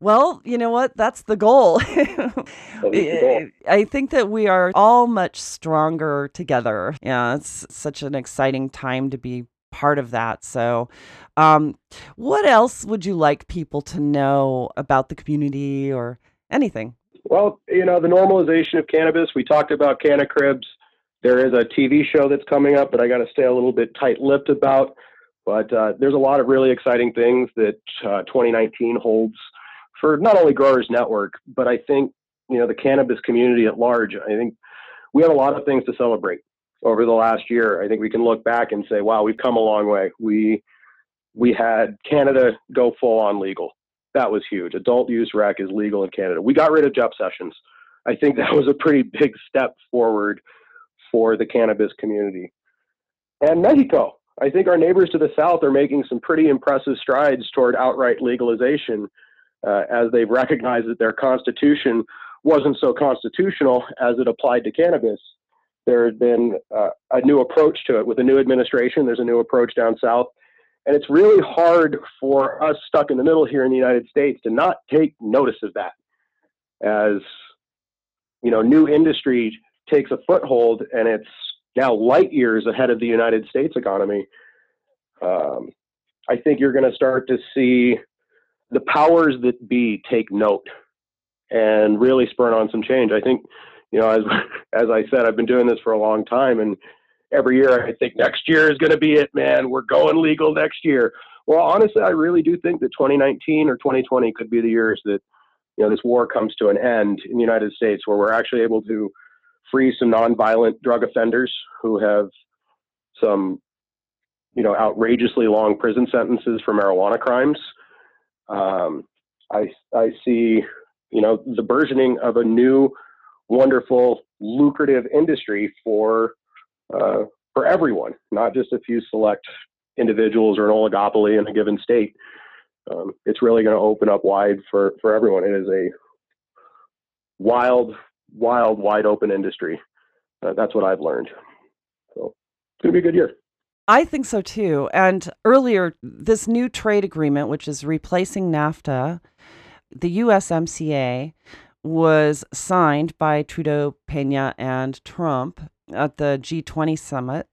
Well, you know what? That's the goal. I think that we are all much stronger together. Yeah, it's such an exciting time to be part of that. So what else would you like people to know about the community or anything? Well, the normalization of cannabis. We talked about Canna Cribs. There is a TV show that's coming up, but I got to stay a little bit tight-lipped about. But there's a lot of really exciting things that 2019 holds for not only Growers Network, but I think, the cannabis community at large. I think we have a lot of things to celebrate over the last year. I think we can look back and say, wow, we've come a long way. We had Canada go full on legal. That was huge. Adult use rec is legal in Canada. We got rid of JUP sessions. I think that was a pretty big step forward for the cannabis community. And Mexico, I think our neighbors to the south are making some pretty impressive strides toward outright legalization. As they've recognized that their constitution wasn't so constitutional as it applied to cannabis. There had been a new approach to it with a new administration. There's a new approach down south. And it's really hard for us stuck in the middle here in the United States to not take notice of that. As, new industry takes a foothold and it's now light years ahead of the United States economy. I think you're going to start to see the powers that be take note and really spurn on some change. I think, as I said, I've been doing this for a long time, and every year I think next year is going to be it, man. We're going legal next year. Well, honestly, I really do think that 2019 or 2020 could be the years that, this war comes to an end in the United States, where we're actually able to free some nonviolent drug offenders who have some, outrageously long prison sentences for marijuana crimes. I see, the burgeoning of a new, wonderful, lucrative industry for everyone, not just a few select individuals or an oligopoly in a given state. It's really going to open up wide for everyone. It is a wild, wide open industry. That's what I've learned. So it's going to be a good year. I think so too. And earlier, this new trade agreement, which is replacing NAFTA, the USMCA, was signed by Trudeau, Peña, and Trump at the G20 summit.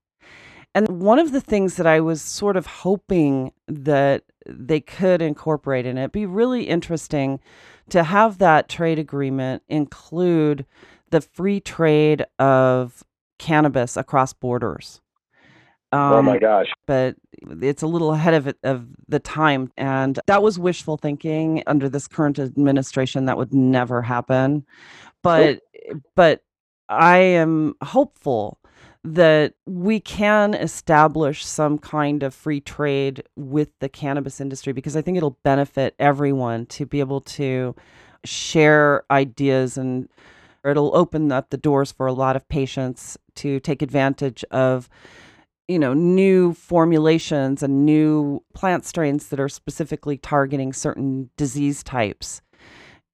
And one of the things that I was sort of hoping that they could incorporate in it, be really interesting to have that trade agreement include the free trade of cannabis across borders. Oh my gosh. But it's a little ahead of the time. And that was wishful thinking under this current administration. That would never happen. But I am hopeful that we can establish some kind of free trade with the cannabis industry, because I think it'll benefit everyone to be able to share ideas, and it'll open up the doors for a lot of patients to take advantage of, you know, new formulations and new plant strains that are specifically targeting certain disease types.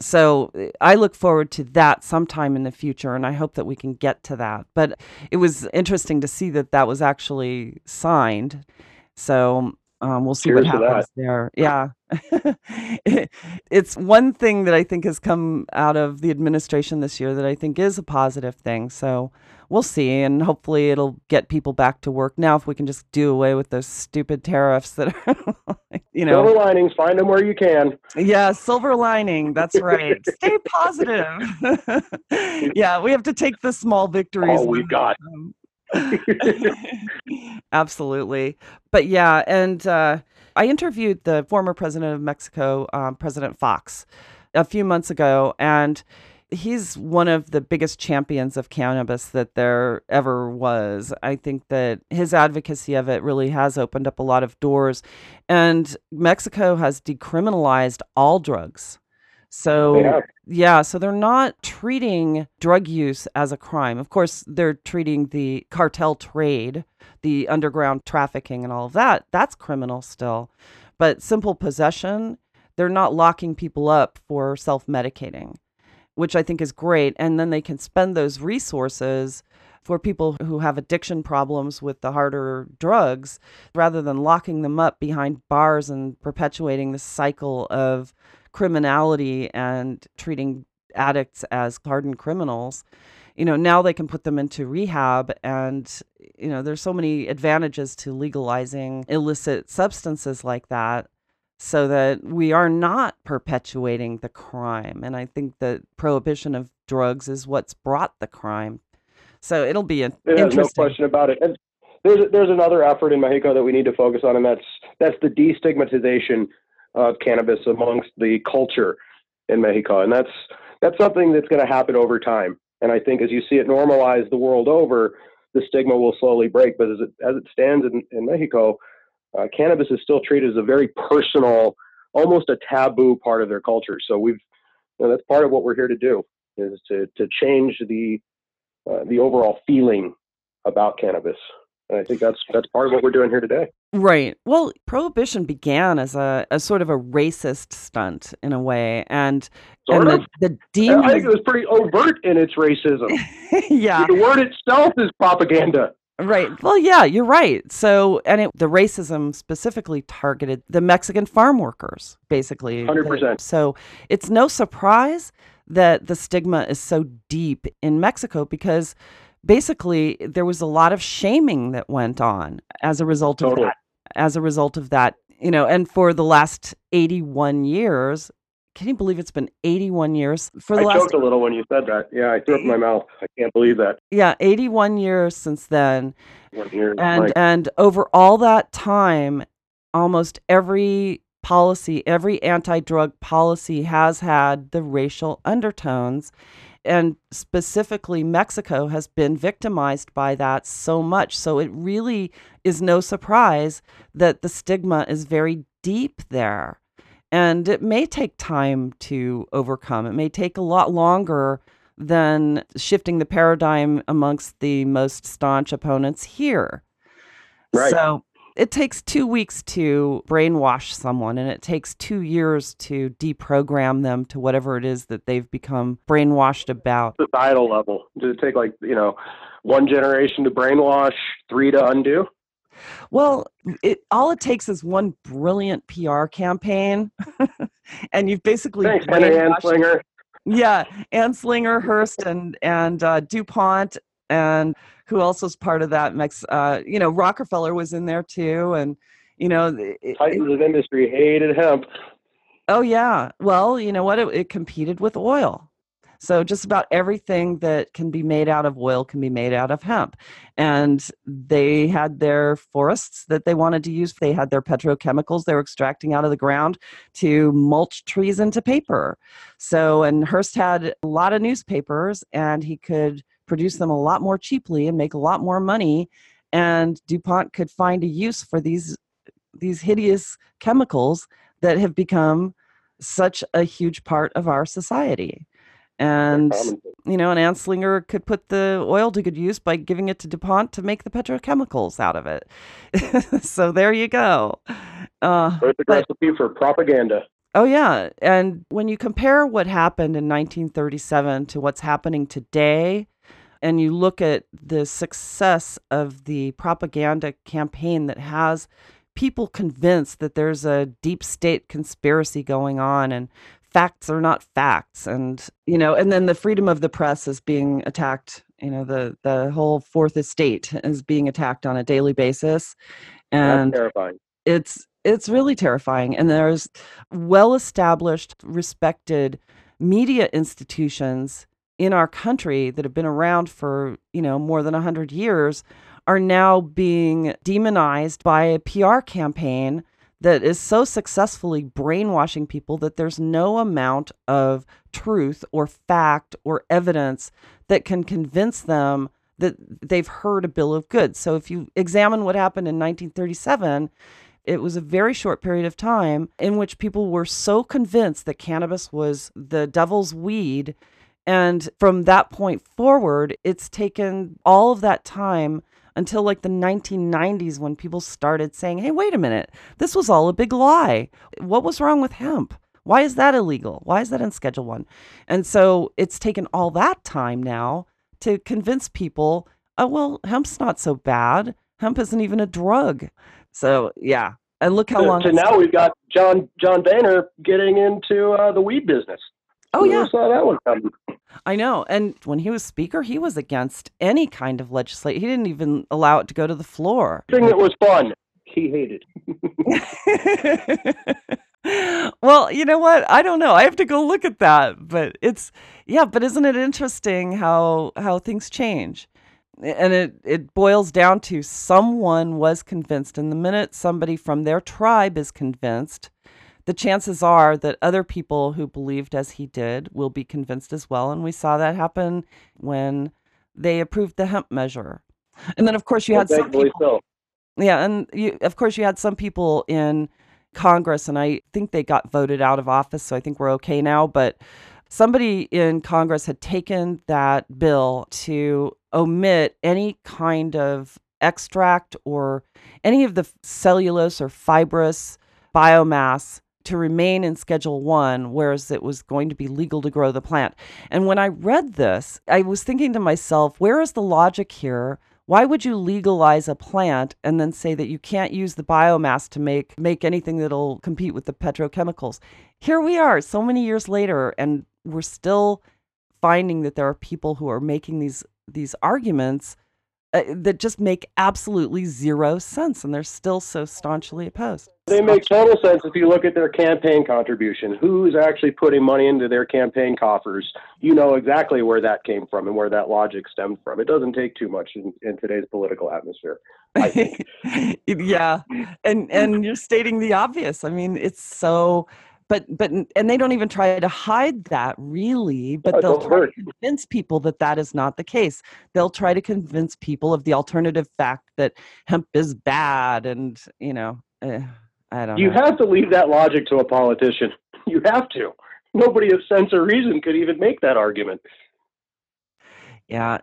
So I look forward to that sometime in the future, and I hope that we can get to that. But it was interesting to see that that was actually signed. So we'll see what happens there. Yeah. It's one thing that I think has come out of the administration this year that I think is a positive thing. So we'll see. And hopefully it'll get people back to work now if we can just do away with those stupid tariffs that are, you know. Silver linings, find them where you can. Yeah, silver lining. That's right. Stay positive. Yeah, we have to take the small victories. All we've got. Absolutely. But yeah, and I interviewed the former president of Mexico, President Fox, a few months ago, and he's one of the biggest champions of cannabis that there ever was. I think that his advocacy of it really has opened up a lot of doors, and Mexico has decriminalized all drugs. So yeah, so they're not treating drug use as a crime. Of course, they're treating the cartel trade, the underground trafficking and all of that. That's criminal still. But simple possession, they're not locking people up for self-medicating, which I think is great. And then they can spend those resources for people who have addiction problems with the harder drugs, rather than locking them up behind bars and perpetuating this cycle of criminality and treating addicts as hardened criminals. You know, now they can put them into rehab, and, you know, there's so many advantages to legalizing illicit substances like that, so that we are not perpetuating the crime. And I think that prohibition of drugs is what's brought the crime. So it'll be interesting. There's no question about it. And there's another effort in Mexico that we need to focus on, and that's the destigmatization of cannabis amongst the culture in Mexico. And that's something that's going to happen over time. And I think as you see it normalize the world over, the stigma will slowly break. But as it stands in Mexico, cannabis is still treated as a very personal, almost a taboo part of their culture. So that's part of what we're here to do, is to change the overall feeling about cannabis. And I think that's part of what we're doing here today. Right. Well, prohibition began as a sort of a racist stunt in a way, and the demon. I think it was pretty overt in its racism. Yeah. The word itself is propaganda. Right. Well, yeah, you're right. So, the racism specifically targeted the Mexican farm workers, basically. 100%. So it's no surprise that the stigma is so deep in Mexico, because basically there was a lot of shaming that went on as a result of that. You know, and for the last 81 years, can you believe it's been 81 years? I choked a little when you said that. Yeah, I threw up in my mouth. I can't believe that. Yeah, 81 years since then. And over all that time, almost every policy, every anti-drug policy has had the racial undertones. And specifically, Mexico has been victimized by that so much. So it really is no surprise that the stigma is very deep there. And it may take time to overcome. It may take a lot longer than shifting the paradigm amongst the most staunch opponents here. Right. So it takes 2 weeks to brainwash someone, and it takes 2 years to deprogram them to whatever it is that they've become brainwashed about. Societal level. Does it take, like, you know, one generation to brainwash, three to undo? Well, all it takes is one brilliant PR campaign, and you've basically... Thanks, Anslinger. Yeah, Anslinger, Hearst, and DuPont, and who else was part of that? You know, Rockefeller was in there too, and, you know... Titans of industry hated hemp. Oh, yeah. Well, you know what? It competed with oil. So just about everything that can be made out of oil can be made out of hemp. And they had their forests that they wanted to use. They had their petrochemicals they were extracting out of the ground to mulch trees into paper. So, and Hearst had a lot of newspapers, and he could produce them a lot more cheaply and make a lot more money. And DuPont could find a use for these hideous chemicals that have become such a huge part of our society. And, you know, an Anslinger could put the oil to good use by giving it to DuPont to make the petrochemicals out of it. So there you go. Perfect recipe for propaganda. Oh, yeah. And when you compare what happened in 1937 to what's happening today, and you look at the success of the propaganda campaign that has people convinced that there's a deep state conspiracy going on and facts are not facts. And, you know, and then the freedom of the press is being attacked. You know, the whole Fourth Estate is being attacked on a daily basis. And that's terrifying. It's really terrifying. And there's well-established, respected media institutions in our country that have been around for, you know, more than 100 years are now being demonized by a PR campaign that is so successfully brainwashing people that there's no amount of truth or fact or evidence that can convince them that they've heard a bill of goods. So if you examine what happened in 1937, it was a very short period of time in which people were so convinced that cannabis was the devil's weed. And from that point forward, it's taken all of that time until like the 1990s when people started saying, hey, wait a minute, this was all a big lie. What was wrong with hemp? Why is that illegal? Why is that in Schedule I? And so it's taken all that time now to convince people, oh, well, hemp's not so bad. Hemp isn't even a drug. So, yeah. And look how long. So now we've got John Boehner getting into the weed business. Oh, yeah. I saw that one coming. I know. And when he was speaker, he was against any kind of legislation. He didn't even allow it to go to the floor. Thing that was fun. He hated. Well, you know what? I don't know. I have to go look at that. But it's, yeah, but isn't it interesting how things change? And it boils down to someone was convinced. And the minute somebody from their tribe is convinced, the chances are that other people who believed as he did will be convinced as well. And we saw that happen when they approved the hemp measure. And then, of course, you had some people. So. Yeah. And of course, you had some people in Congress, and I think they got voted out of office. So I think we're okay now. But somebody in Congress had taken that bill to omit any kind of extract or any of the cellulose or fibrous biomass to remain in Schedule I, whereas it was going to be legal to grow the plant. And when I read this, I was thinking to myself, where is the logic here? Why would you legalize a plant and then say that you can't use the biomass to make anything that'll compete with the petrochemicals? Here we are, so many years later, and we're still finding that there are people who are making these arguments that just make absolutely zero sense, and they're still so staunchly opposed. They make total sense if you look at their campaign contribution. Who's actually putting money into their campaign coffers? You know exactly where that came from and where that logic stemmed from. It doesn't take too much in today's political atmosphere, I think. Yeah, and you're stating the obvious. I mean, it's so... But and they don't even try to hide that, really, but no, they'll try to convince people that that is not the case. They'll try to convince people of the alternative fact that hemp is bad and, you know, I don't know. You have to leave that logic to a politician. You have to. Nobody of sense or reason could even make that argument. Yeah,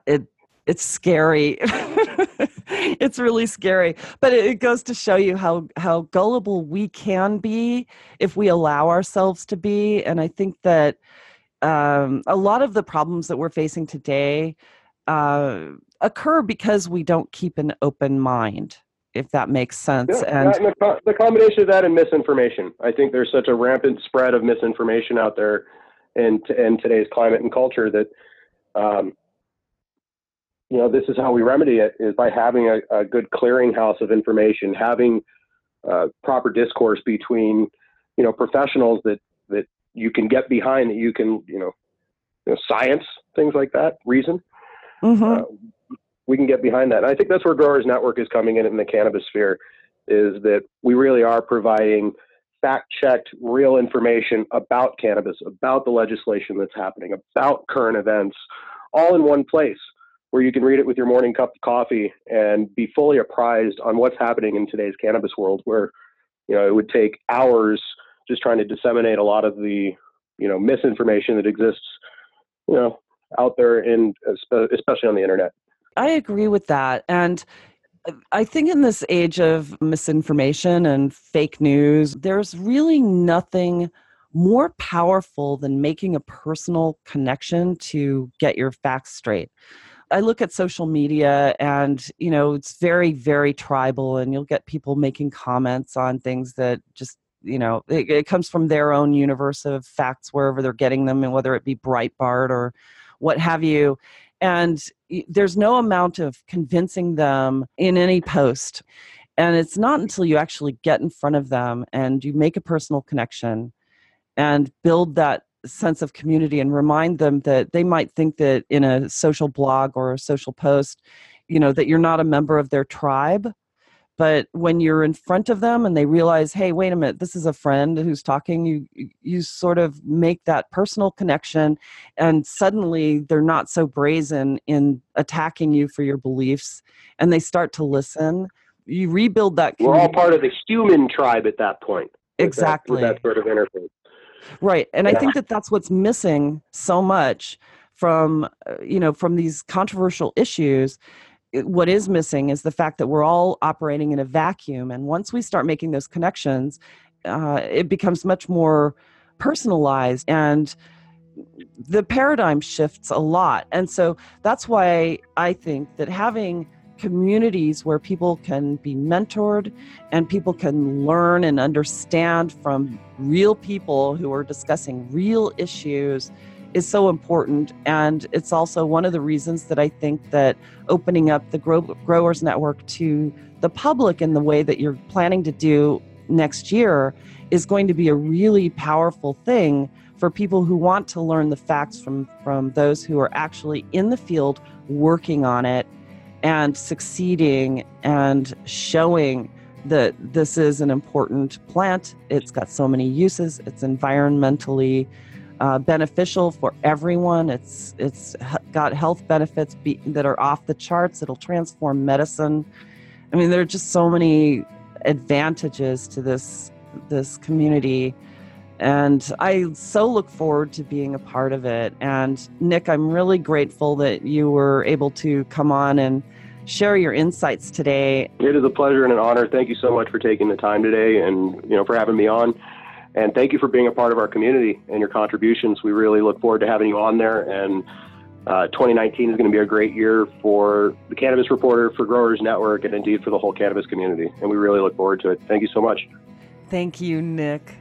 it's scary. It's really scary, but it goes to show you how gullible we can be if we allow ourselves to be. And I think that a lot of the problems that we're facing today occur because we don't keep an open mind, if that makes sense. Yeah, and the combination of that and misinformation. I think there's such a rampant spread of misinformation out there in today's climate and culture that... you know, this is how we remedy it, is by having a good clearinghouse of information, having proper discourse between, you know, professionals that you can get behind, that you can, you know, science, things like that, reason, we can get behind that. And I think that's where Growers Network is coming in the cannabis sphere, is that we really are providing fact-checked, real information about cannabis, about the legislation that's happening, about current events, all in one place, where you can read it with your morning cup of coffee and be fully apprised on what's happening in today's cannabis world, where, you know, it would take hours just trying to disseminate a lot of the, you know, misinformation that exists, you know, out there, in especially on the internet. I agree with that. And I think in this age of misinformation and fake news, there's really nothing more powerful than making a personal connection to get your facts straight. I look at social media and, you know, it's very, very tribal, and you'll get people making comments on things that just, you know, it comes from their own universe of facts wherever they're getting them, and whether it be Breitbart or what have you. And there's no amount of convincing them in any post. And it's not until you actually get in front of them and you make a personal connection and build that sense of community, and remind them that they might think that in a social blog or a social post, you know, that you're not a member of their tribe. But when you're in front of them and they realize, hey, wait a minute, this is a friend who's talking, you sort of make that personal connection, and suddenly they're not so brazen in attacking you for your beliefs, and they start to listen. You rebuild that community. We're all part of the human tribe at that point. Exactly. With that sort of interface. Right. And yeah. I think that that's what's missing so much from, you know, from these controversial issues. What is missing is the fact that we're all operating in a vacuum. And once we start making those connections, it becomes much more personalized, and the paradigm shifts a lot. And so that's why I think that having communities where people can be mentored and people can learn and understand from real people who are discussing real issues is so important. And it's also one of the reasons that I think that opening up the Growers Network to the public in the way that you're planning to do next year is going to be a really powerful thing for people who want to learn the facts from those who are actually in the field working on it and succeeding, and showing that this is an important plant. It's got so many uses. It's environmentally beneficial for everyone. It's got health benefits that are off the charts. It'll transform medicine. I mean, there are just so many advantages to this community. And I so look forward to being a part of it. And Nick, I'm really grateful that you were able to come on and share your insights today. It is a pleasure and an honor. Thank you so much for taking the time today, and, you know, for having me on. And thank you for being a part of our community and your contributions. We really look forward to having you on there. And 2019 is going to be a great year for the Cannabis Reporter, for Growers Network, and indeed for the whole cannabis community. And we really look forward to it. Thank you so much. Thank you, Nick.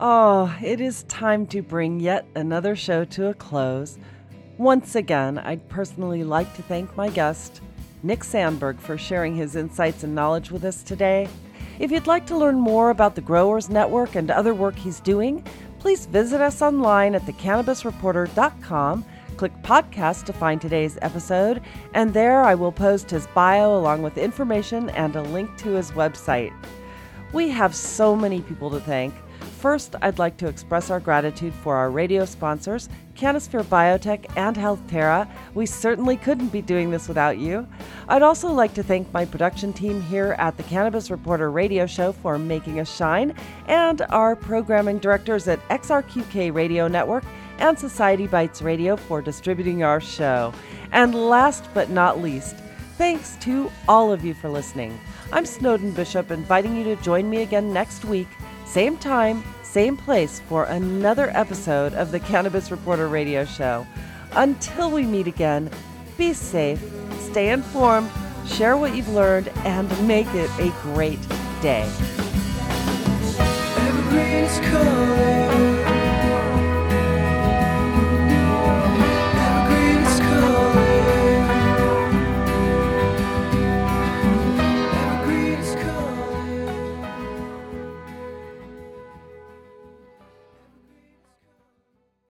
Oh, it is time to bring yet another show to a close. Once again, I'd personally like to thank my guest, Nick Sandberg, for sharing his insights and knowledge with us today. If you'd like to learn more about the Growers Network and other work he's doing, please visit us online at thecannabisreporter.com. Click podcast to find today's episode, and there I will post his bio along with information and a link to his website. We have so many people to thank. First, I'd like to express our gratitude for our radio sponsors, Canisphere Biotech and Healthtera. We certainly couldn't be doing this without you. I'd also like to thank my production team here at the Cannabis Reporter Radio Show for making us shine, and our programming directors at XRQK Radio Network and Society Bites Radio for distributing our show. And last but not least, thanks to all of you for listening. I'm Snowden Bishop, inviting you to join me again next week, same time, same place, for another episode of the Cannabis Reporter Radio Show. Until we meet again, be safe, stay informed, share what you've learned, and make it a great day.